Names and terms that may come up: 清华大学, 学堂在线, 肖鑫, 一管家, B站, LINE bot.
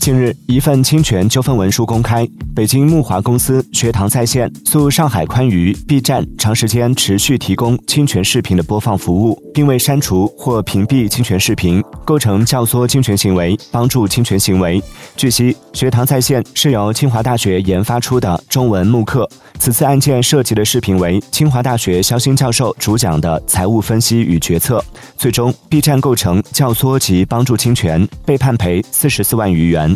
近日，一份侵权纠纷文书公开，北京木华公司学堂在线诉上海宽娱 B 站长时间持续提供侵权视频的播放服务，并未删除或屏蔽侵权视频，构成教唆侵权行为、帮助侵权行为。据悉，学堂在线是由清华大学研发出的中文慕课，此次案件涉及的视频为清华大学肖鑫教授主讲的财务分析与决策。最终 B 站构成教唆及帮助侵权，被判赔44万余元。